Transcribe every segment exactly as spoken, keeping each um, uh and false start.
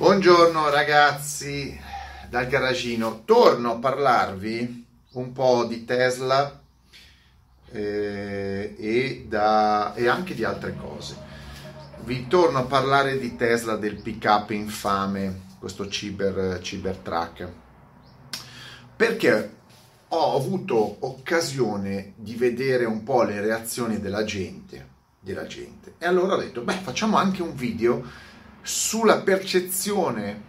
Buongiorno ragazzi dal garagino, torno a parlarvi un po' di Tesla eh, e, da, e anche di altre cose. Vi torno a parlare di Tesla, del pick up infame, questo cyber, Cybertruck, perché ho avuto occasione di vedere un po' le reazioni della gente, della gente e allora ho detto, beh, facciamo anche un video sulla percezione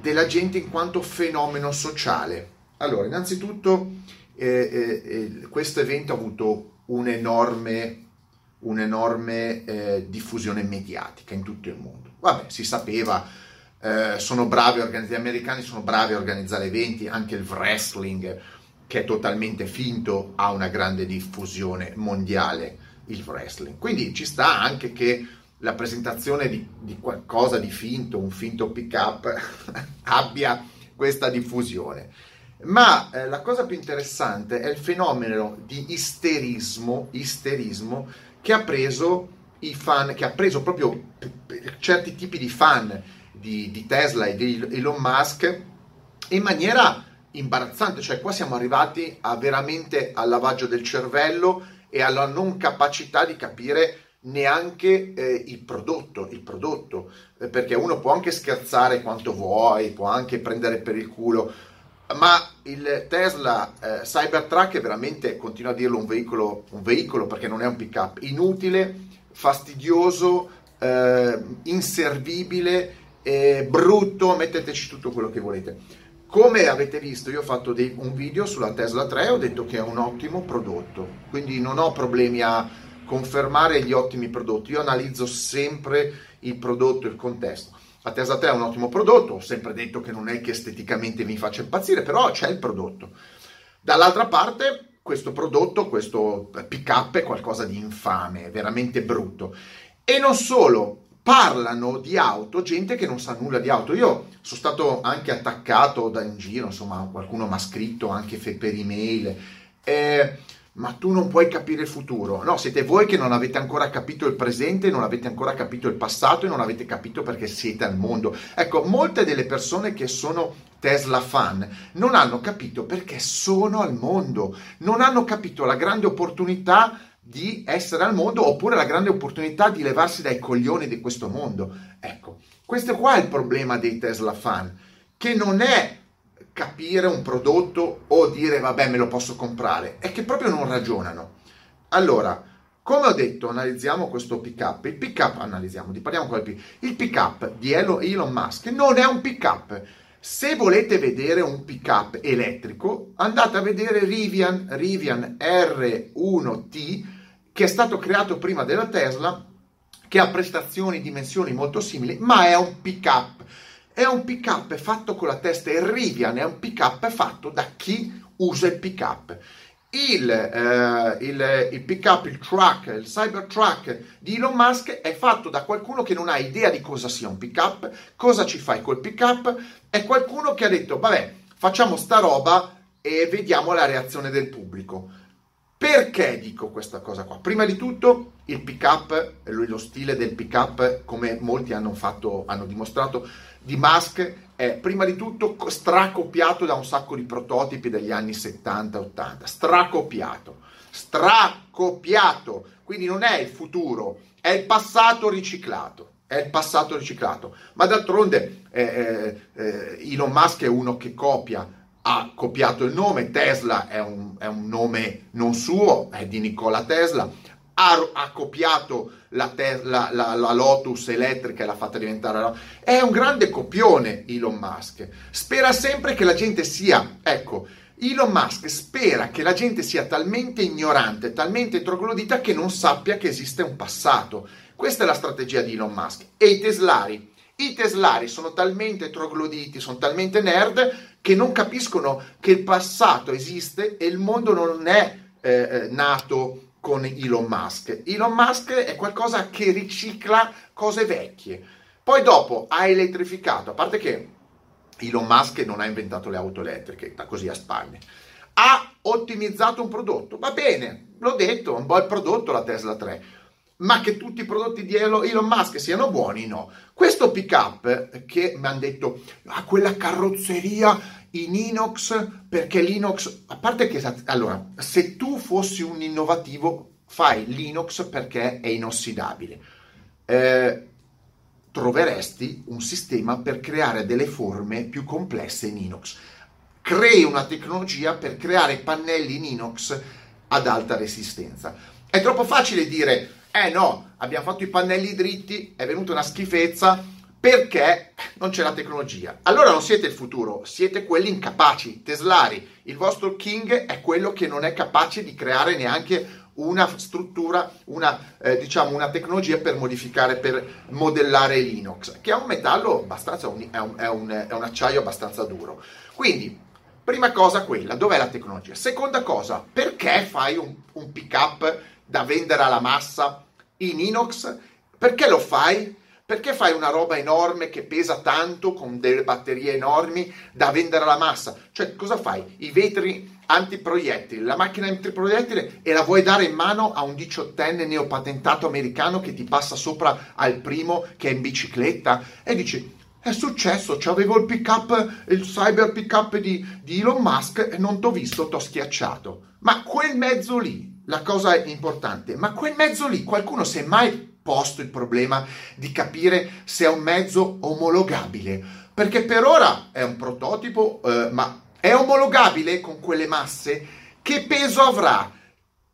della gente in quanto fenomeno sociale. Allora, innanzitutto eh, eh, questo evento ha avuto un'enorme un'enorme eh, diffusione mediatica in tutto il mondo. Vabbè, si sapeva, eh, sono bravi gli americani sono bravi a organizzare eventi, anche il wrestling, che è totalmente finto, ha una grande diffusione mondiale, il wrestling. Quindi ci sta anche che la presentazione di, di qualcosa di finto, un finto pick up, abbia questa diffusione. Ma eh, la cosa più interessante è il fenomeno di isterismo, isterismo che ha preso i fan, che ha preso proprio certi tipi di fan di, di Tesla e di Elon Musk in maniera imbarazzante. Cioè, qua siamo arrivati a veramente al lavaggio del cervello e alla non capacità di capire neanche eh, il prodotto, il prodotto, eh, perché uno può anche scherzare quanto vuoi, può anche prendere per il culo, ma il Tesla eh, Cybertruck è veramente, continuo a dirlo, un veicolo, un veicolo perché non è un pick-up, inutile, fastidioso, eh, inservibile, eh, brutto, metteteci tutto quello che volete. Come avete visto, io ho fatto dei, un video sulla Tesla tre e ho detto che è un ottimo prodotto, quindi non ho problemi a confermare gli ottimi prodotti. Io analizzo sempre il prodotto e il contesto. La Tesla tre è un ottimo prodotto, ho sempre detto che non è che esteticamente mi faccia impazzire, però c'è il prodotto. Dall'altra parte, questo prodotto, questo pick up è qualcosa di infame, veramente brutto. E non solo, parlano di auto gente che non sa nulla di auto. Io sono stato anche attaccato da in giro, insomma, qualcuno mi ha scritto anche per email, eh, ma tu non puoi capire il futuro. No, siete voi che non avete ancora capito il presente, non avete ancora capito il passato e non avete capito perché siete al mondo. Ecco, molte delle persone che sono Tesla fan non hanno capito perché sono al mondo, non hanno capito la grande opportunità di essere al mondo, oppure la grande opportunità di levarsi dai coglioni di questo mondo. Ecco, questo qua è il problema dei Tesla fan, che non è capire un prodotto o dire vabbè me lo posso comprare, è che proprio non ragionano. Allora, come ho detto, analizziamo questo pick up. Il pick up, analizziamo, parliamo con il, il pick up di Elon Musk. Non è un pick up. Se volete vedere un pick up elettrico, andate a vedere Rivian, Rivian R uno T, che è stato creato prima della Tesla, che ha prestazioni, dimensioni molto simili, ma è un pick up. È un pick up fatto con la testa, e Rivian è un pick up fatto da chi usa il pick up. Il, eh, il, il pick up, il truck, il Cybertruck di Elon Musk è fatto da qualcuno che non ha idea di cosa sia un pick up, cosa ci fai col pick up. È qualcuno che ha detto vabbè, facciamo sta roba e vediamo la reazione del pubblico. Perché dico questa cosa qua? Prima di tutto il pick up, lo stile del pick up, come molti hanno fatto, hanno dimostrato, di Musk è prima di tutto stracopiato da un sacco di prototipi degli anni settanta ottanta, stracopiato, stracopiato, quindi non è il futuro, è il passato riciclato. È il passato riciclato, ma d'altronde eh, eh, Elon Musk è uno che copia, ha copiato il nome. Tesla è un, è un nome non suo, è di Nikola Tesla, ha, ha copiato la, te, la, la, la Lotus elettrica e l'ha fatta diventare la... È un grande copione Elon Musk, spera sempre che la gente sia, ecco, Elon Musk spera che la gente sia talmente ignorante, talmente troglodita che non sappia che esiste un passato. Questa è la strategia di Elon Musk. E i teslari? I teslari sono talmente trogloditi, sono talmente nerd che non capiscono che il passato esiste e il mondo non è eh, nato con Elon Musk. Elon Musk è qualcosa che ricicla cose vecchie. Poi dopo ha elettrificato, a parte che Elon Musk non ha inventato le auto elettriche, da così a spalle. Ha ottimizzato un prodotto, va bene, l'ho detto, è un bel prodotto la Tesla tre. ma che tutti i prodotti di Elon Musk siano buoni, no. Questo pick-up che mi hanno detto, ah, quella carrozzeria in inox, perché l'inox, a parte che, allora, se tu fossi un innovativo, fai l'inox perché è inossidabile. Eh, troveresti un sistema per creare delle forme più complesse in inox. Crei una tecnologia per creare pannelli in inox ad alta resistenza. È troppo facile dire, eh no, abbiamo fatto i pannelli dritti, è venuta una schifezza, perché non c'è la tecnologia. Allora non siete il futuro, siete quelli incapaci, teslari. Il vostro king è quello che non è capace di creare neanche una struttura, una, eh, diciamo, una tecnologia per modificare, per modellare l'inox, che è un metallo abbastanza, un, è, un, è, un, è un acciaio abbastanza duro. Quindi, prima cosa quella, dov'è la tecnologia? Seconda cosa, perché fai un, un pick-up da vendere alla massa in inox? Perché lo fai? Perché fai una roba enorme che pesa tanto, con delle batterie enormi, da vendere alla massa? Cioè, cosa fai? I vetri antiproiettili, la macchina antiproiettile, e la vuoi dare in mano a un diciottenne neopatentato americano che ti passa sopra al primo che è in bicicletta e dici, è successo, c'avevo il pick-up, il cyber pick-up di, di Elon Musk e non t'ho visto, t'ho schiacciato. Ma quel mezzo lì, la cosa importante, ma quel mezzo lì, qualcuno si è mai posto il problema di capire se è un mezzo omologabile, perché per ora è un prototipo, eh, ma è omologabile con quelle masse? Che peso avrà?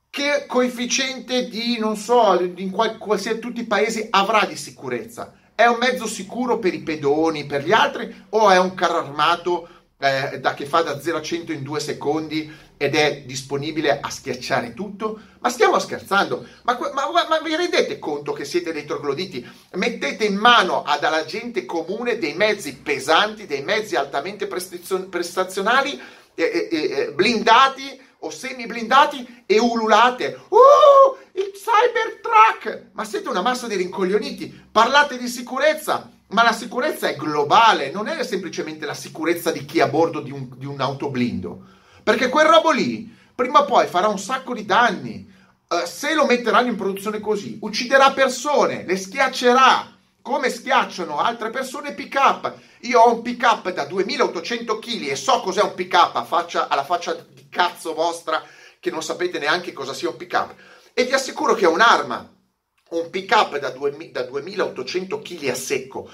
Che coefficiente di, non so, in qualsiasi, tutti i paesi avrà di sicurezza? È un mezzo sicuro per i pedoni, per gli altri, o è un carro armato eh, da, che fa da zero a cento in due secondi ed è disponibile a schiacciare tutto? Ma stiamo scherzando? Ma, ma, ma vi rendete conto che siete dei trogloditi? Mettete in mano ad, alla gente comune dei mezzi pesanti, dei mezzi altamente prestazionali, eh, eh, blindati o semi blindati, e ululate, uh, il Cybertruck! Ma siete una massa di rincoglioniti. Parlate di sicurezza, ma la sicurezza è globale, non è semplicemente la sicurezza di chi è a bordo di un, di un autoblindo. Perché quel robo lì, prima o poi, farà un sacco di danni. Uh, se lo metteranno in produzione così, ucciderà persone, le schiaccerà, come schiacciano altre persone pick-up. Io ho un pick-up da duemilaottocento chili e so cos'è un pick-up, faccia, alla faccia di cazzo vostra, che non sapete neanche cosa sia un pick-up. E vi assicuro che è un'arma. Un pick-up da, da duemilaottocento chili a secco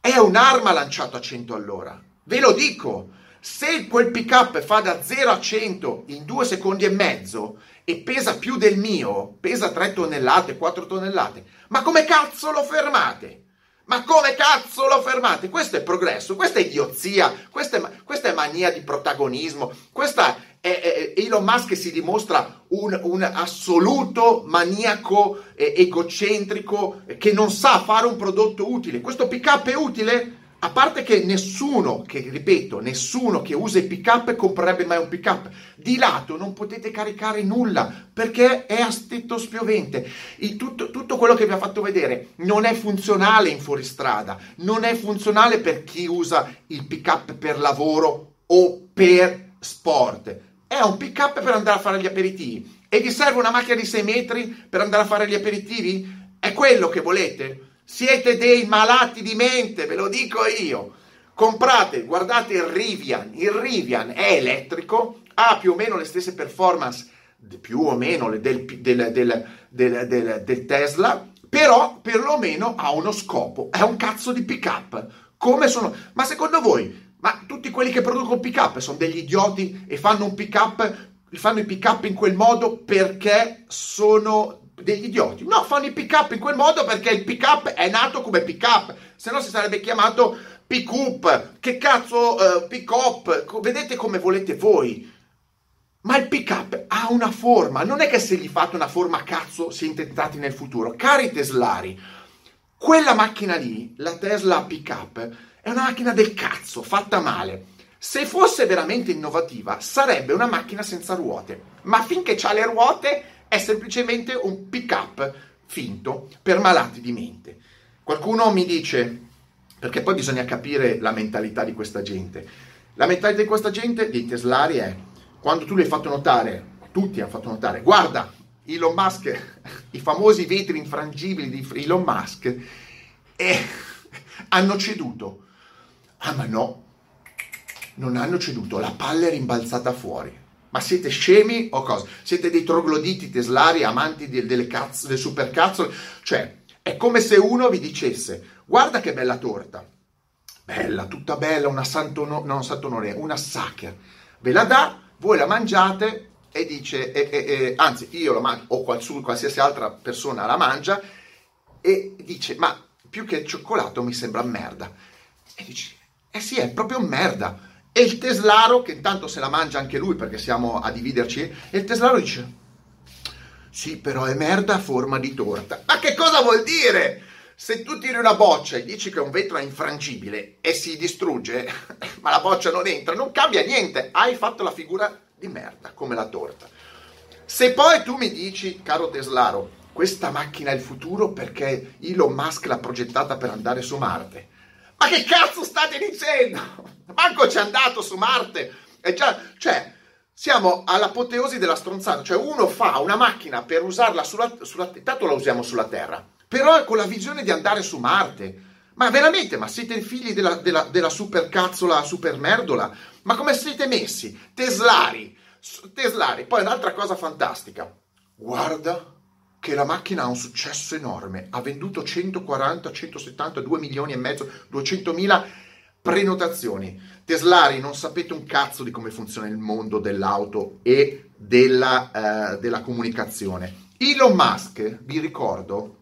è un'arma lanciata a cento all'ora. Ve lo dico. Se quel pick-up fa da zero a cento in due secondi e mezzo e pesa più del mio, pesa tre tonnellate, quattro tonnellate, ma come cazzo lo fermate? Ma come cazzo lo fermate? Questo è progresso, questa è idiozia, questa è, questa è mania di protagonismo, questa è, è Elon Musk si dimostra un, un assoluto maniaco eh, egocentrico che non sa fare un prodotto utile. Questo pick-up è utile? A parte che nessuno, che ripeto, nessuno che usa i pick-up comprerebbe mai un pick-up. Di lato non potete caricare nulla, perché è a tetto spiovente. Il tutto, tutto quello che vi ha fatto vedere non è funzionale in fuoristrada, non è funzionale per chi usa il pick-up per lavoro o per sport. È un pick-up per andare a fare gli aperitivi. E vi serve una macchina di sei metri per andare a fare gli aperitivi? È quello che volete? Siete dei malati di mente, ve lo dico io. Comprate, guardate il Rivian. Il Rivian è elettrico, ha più o meno le stesse performance, più o meno, del, del, del, del, del, del Tesla, però perlomeno ha uno scopo. È un cazzo di pick-up. Come sono? Ma secondo voi, ma tutti quelli che producono pick-up sono degli idioti e fanno un pick-up, fanno i pick-up in quel modo perché sono degli idioti? No, fanno i pick up in quel modo perché il pick up è nato come pick up, se no si sarebbe chiamato pick up, che cazzo, uh, pick up, vedete come volete voi, ma il pick up ha una forma, non è che se gli fate una forma cazzo siete tentati nel futuro. Cari teslari, quella macchina lì, la Tesla pick up, è una macchina del cazzo, fatta male. Se fosse veramente innovativa sarebbe una macchina senza ruote, ma finché c'ha le ruote è semplicemente un pick-up finto per malati di mente. Qualcuno mi dice, perché poi bisogna capire la mentalità di questa gente. La mentalità di questa gente, dei teslari, è quando tu li hai fatto notare, tutti hanno fatto notare, guarda, Elon Musk i famosi vetri infrangibili di Elon Musk, e hanno ceduto. Ah, ma no, non hanno ceduto, la palla è rimbalzata fuori. Ma siete scemi o cosa? Siete dei trogloditi teslari, amanti di, delle cazzo, delle supercazzole? Cioè, è come se uno vi dicesse: guarda che bella torta, bella, tutta bella, una santono, non santonorea, una sacca, ve la dà, voi la mangiate e dice, e, e, e, anzi io la mangio, o quals, qualsiasi altra persona la mangia e dice: ma più che cioccolato mi sembra merda. E dici: eh sì, è proprio merda. E il teslaro, che intanto se la mangia anche lui, perché siamo a dividerci, e il teslaro dice: sì, però è merda a forma di torta. Ma che cosa vuol dire? Se tu tiri una boccia e dici che un vetro è infrangibile e si distrugge, ma la boccia non entra, non cambia niente, hai fatto la figura di merda, come la torta. Se poi tu mi dici: caro teslaro, questa macchina è il futuro perché Elon Musk l'ha progettata per andare su Marte. Ma che cazzo state dicendo? Manco c'è andato su Marte. È già, cioè, siamo all'apoteosi della stronzata. Cioè, uno fa una macchina per usarla sulla, sulla... Tanto la usiamo sulla Terra. Però con la visione di andare su Marte. Ma veramente, ma siete i figli della, della, della supercazzola, supermerdola? Ma come siete messi? Teslari. Teslari. Poi un'altra cosa fantastica. Guarda che la macchina ha un successo enorme, ha venduto centoquaranta, centosettantadue milioni e mezzo, duecentomila prenotazioni. Teslari, non sapete un cazzo di come funziona il mondo dell'auto e della, eh, della comunicazione. Elon Musk, vi ricordo,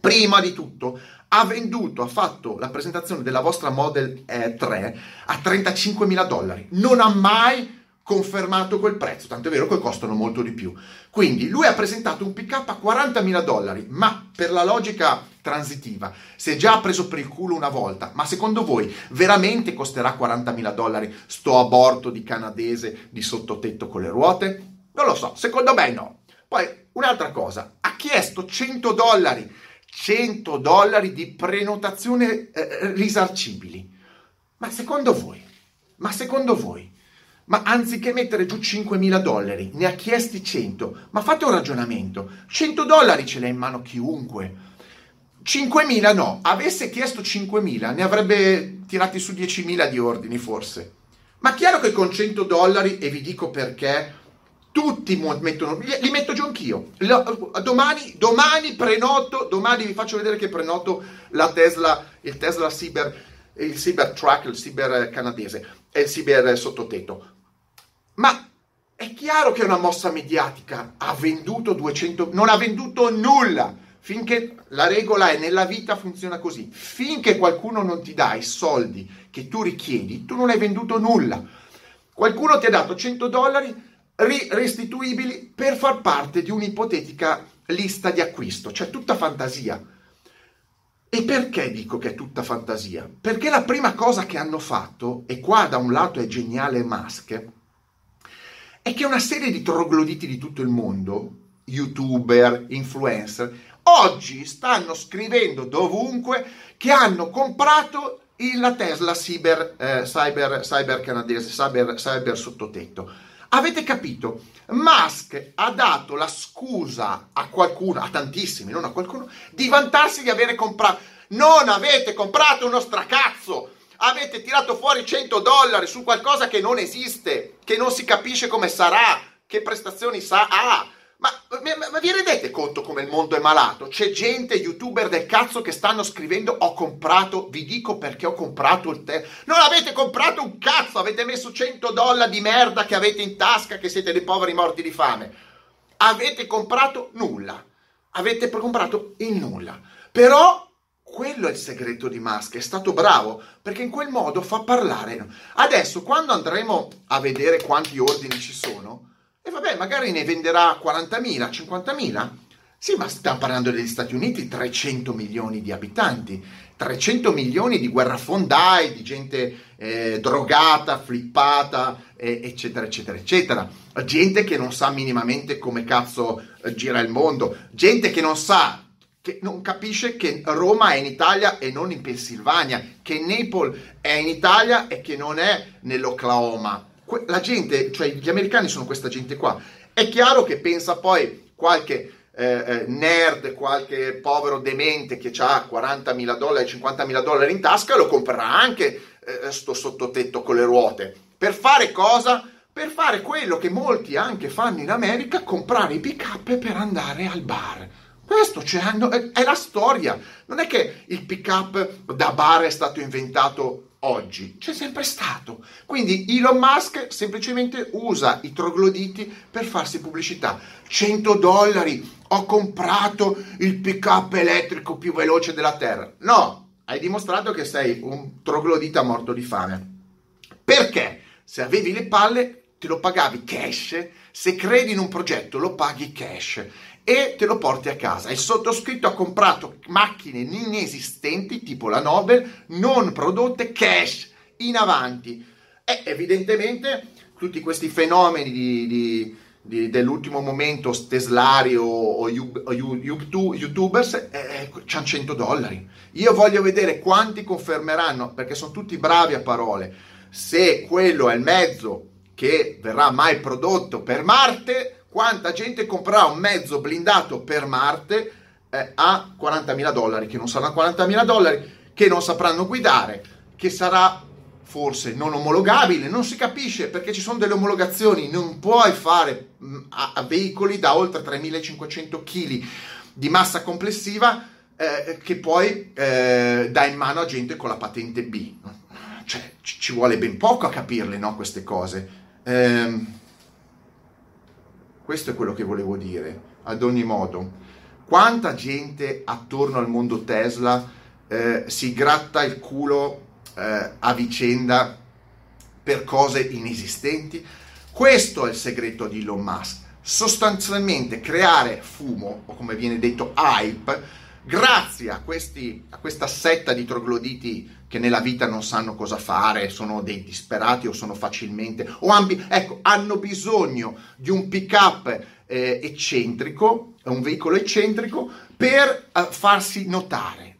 prima di tutto, ha venduto, ha fatto la presentazione della vostra Model eh, tre a trentacinquemila dollari. Non ha mai confermato quel prezzo, tanto è vero che costano molto di più. Quindi lui ha presentato un pick up a quarantamila dollari, ma per la logica transitiva, se già ha preso per il culo una volta, ma secondo voi veramente costerà quarantamila dollari sto aborto di canadese di sottotetto con le ruote? Non lo so, secondo me no. Poi un'altra cosa, ha chiesto cento dollari, cento dollari di prenotazione eh, risarcibili. Ma secondo voi? Ma secondo voi? Ma anziché mettere giù cinquemila dollari, ne ha chiesti cento. Ma fate un ragionamento. cento dollari ce l'ha in mano chiunque. cinquemila no. Avesse chiesto cinquemila, ne avrebbe tirati su diecimila di ordini, forse. Ma chiaro che con cento dollari, e vi dico perché, tutti mettono, li metto giù anch'io. Domani, domani prenoto, domani vi faccio vedere che prenoto la Tesla, il Tesla Cyber, il Cybertruck, il Cyber canadese e il Cyber sottotetto. Ma è chiaro che è una mossa mediatica. Ha venduto duecento, non ha venduto nulla. Finché la regola è, nella vita funziona così: finché qualcuno non ti dà i soldi che tu richiedi, tu non hai venduto nulla. Qualcuno ti ha dato cento dollari restituibili per far parte di un'ipotetica lista di acquisto, cioè tutta fantasia. E perché dico che è tutta fantasia? Perché la prima cosa che hanno fatto, e qua da un lato è geniale Musk, è che una serie di trogloditi di tutto il mondo, youtuber, influencer, oggi stanno scrivendo dovunque che hanno comprato la Tesla cyber, eh, cyber, cyber canadese, cyber, cyber sottotetto. Avete capito? Musk ha dato la scusa a qualcuno, a tantissimi, non a qualcuno, di vantarsi di avere comprato. Non avete comprato uno stracazzo! Avete tirato fuori cento dollari su qualcosa che non esiste, che non si capisce come sarà, che prestazioni sa ha. Ma, ma, ma vi rendete conto come il mondo è malato? C'è gente, youtuber del cazzo, che stanno scrivendo: ho comprato, vi dico perché ho comprato il Tesla. Non avete comprato un cazzo, avete messo cento dollari di merda che avete in tasca, che siete dei poveri morti di fame. Avete comprato nulla, avete comprato il nulla. Però quello è il segreto di Musk, è stato bravo, perché in quel modo fa parlare. Adesso, quando andremo a vedere quanti ordini ci sono, e vabbè, magari ne venderà quarantamila, cinquantamila. Sì, ma stiamo parlando degli Stati Uniti, trecento milioni di abitanti, trecento milioni di guerrafondai, di gente eh, drogata, flippata, eh, eccetera, eccetera, eccetera. Gente che non sa minimamente come cazzo gira il mondo, gente che non sa, che non capisce che Roma è in Italia e non in Pennsylvania, che Naples è in Italia e che non è nell'Oklahoma. La gente, cioè gli americani sono questa gente qua. È chiaro che pensa poi qualche eh, nerd, qualche povero demente che ha quarantamila dollari, cinquantamila dollari in tasca, lo comprerà anche eh, sto sottotetto con le ruote. Per fare cosa? Per fare quello che molti anche fanno in America, comprare i pick-up per andare al bar. Questo c'è, è la storia. Non è che il pick-up da bar è stato inventato oggi, c'è sempre stato. Quindi Elon Musk semplicemente usa i trogloditi per farsi pubblicità. cento dollari, ho comprato il pick-up elettrico più veloce della Terra. No, hai dimostrato che sei un troglodita morto di fame. Perché? Se avevi le palle, te lo pagavi cash, se credi in un progetto lo paghi cash e te lo porti a casa. Il sottoscritto ha comprato macchine inesistenti, tipo la Nobel, non prodotte, cash, in avanti. E evidentemente tutti questi fenomeni di, di, di, dell'ultimo momento, teslari o, o, o youtubers, eh, c'hanno cento dollari. Io voglio vedere quanti confermeranno, perché sono tutti bravi a parole. Se quello è il mezzo che verrà mai prodotto per Marte, quanta gente comprerà un mezzo blindato per Marte eh, a quarantamila dollari, che non saranno quarantamila dollari, che non sapranno guidare, che sarà forse non omologabile, non si capisce, perché ci sono delle omologazioni, non puoi fare a, a veicoli da oltre tremilacinquecento chili di massa complessiva eh, che poi eh, dà in mano a gente con la patente B. Cioè, ci vuole ben poco a capirle, no, queste cose. Ehm, questo è quello che volevo dire. Ad ogni modo, quanta gente attorno al mondo Tesla eh, si gratta il culo eh, a vicenda per cose inesistenti? Questo è il segreto di Elon Musk. Sostanzialmente creare fumo, o come viene detto hype, grazie a, questi, a questa setta di trogloditi che nella vita non sanno cosa fare, sono dei disperati o sono facilmente... O ambi, ecco, hanno bisogno di un pick-up eh, eccentrico, un veicolo eccentrico, per eh, farsi notare.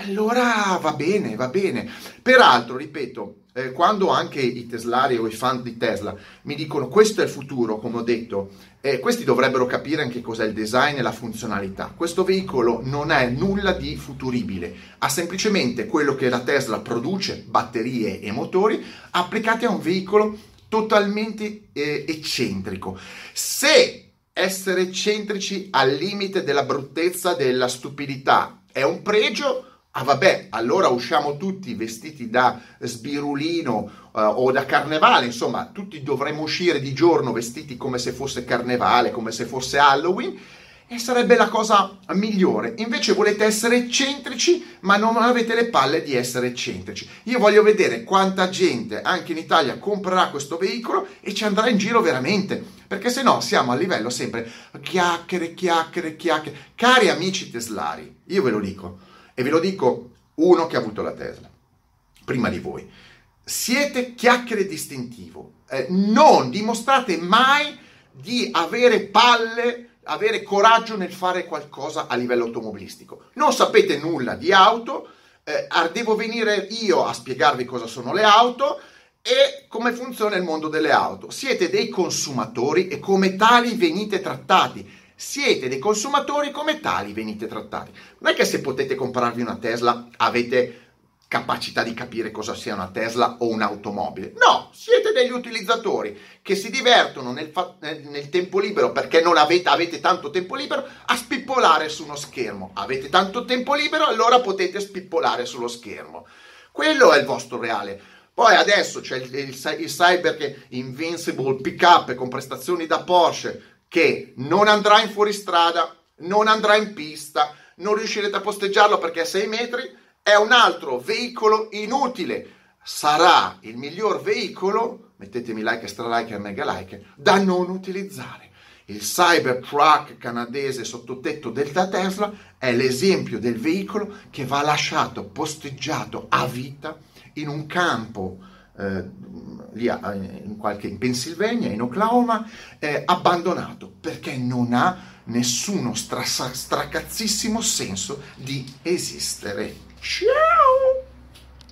Allora va bene, va bene. Peraltro, ripeto, eh, quando anche i teslari o i fan di Tesla mi dicono questo è il futuro, come ho detto, eh, questi dovrebbero capire anche cos'è il design e la funzionalità. Questo veicolo non è nulla di futuribile, ha semplicemente quello che la Tesla produce, batterie e motori, applicati a un veicolo totalmente eh, eccentrico. Se essere eccentrici al limite della bruttezza, della stupidità, è un pregio, ah vabbè, allora usciamo tutti vestiti da sbirulino eh, o da carnevale, insomma, tutti dovremmo uscire di giorno vestiti come se fosse carnevale, come se fosse Halloween, e sarebbe la cosa migliore. Invece volete essere eccentrici, ma non avete le palle di essere eccentrici. Io voglio vedere quanta gente, anche in Italia, comprerà questo veicolo e ci andrà in giro veramente, perché se no siamo a livello sempre chiacchiere, chiacchiere, chiacchiere. Cari amici teslari, io ve lo dico, e ve lo dico uno che ha avuto la Tesla, prima di voi. Siete chiacchiere distintivo. Eh, non dimostrate mai di avere palle, avere coraggio nel fare qualcosa a livello automobilistico. Non sapete nulla di auto, eh, devo venire io a spiegarvi cosa sono le auto e come funziona il mondo delle auto. Siete dei consumatori e come tali venite trattati. Siete dei consumatori, come tali venite trattati. Non è che se potete comprarvi una Tesla avete capacità di capire cosa sia una Tesla o un'automobile. No, siete degli utilizzatori che si divertono nel, fa- nel tempo libero, perché non avete, avete tanto tempo libero, a spippolare su uno schermo. Avete tanto tempo libero, allora potete spippolare sullo schermo. Quello è il vostro reale. Poi adesso c'è il, il, il cyber che invincible pick-up con prestazioni da Porsche, che non andrà in fuoristrada, non andrà in pista, non riuscirete a posteggiarlo perché è a sei metri, è un altro veicolo inutile. Sarà il miglior veicolo, mettetemi like, extra like e mega like, da non utilizzare. Il Cybertruck canadese sottotetto della Tesla è l'esempio del veicolo che va lasciato posteggiato a vita in un campo, lì in, qualche, in Pennsylvania, in Oklahoma, eh, abbandonato perché non ha nessuno stra- stracazzissimo senso di esistere. Ciao!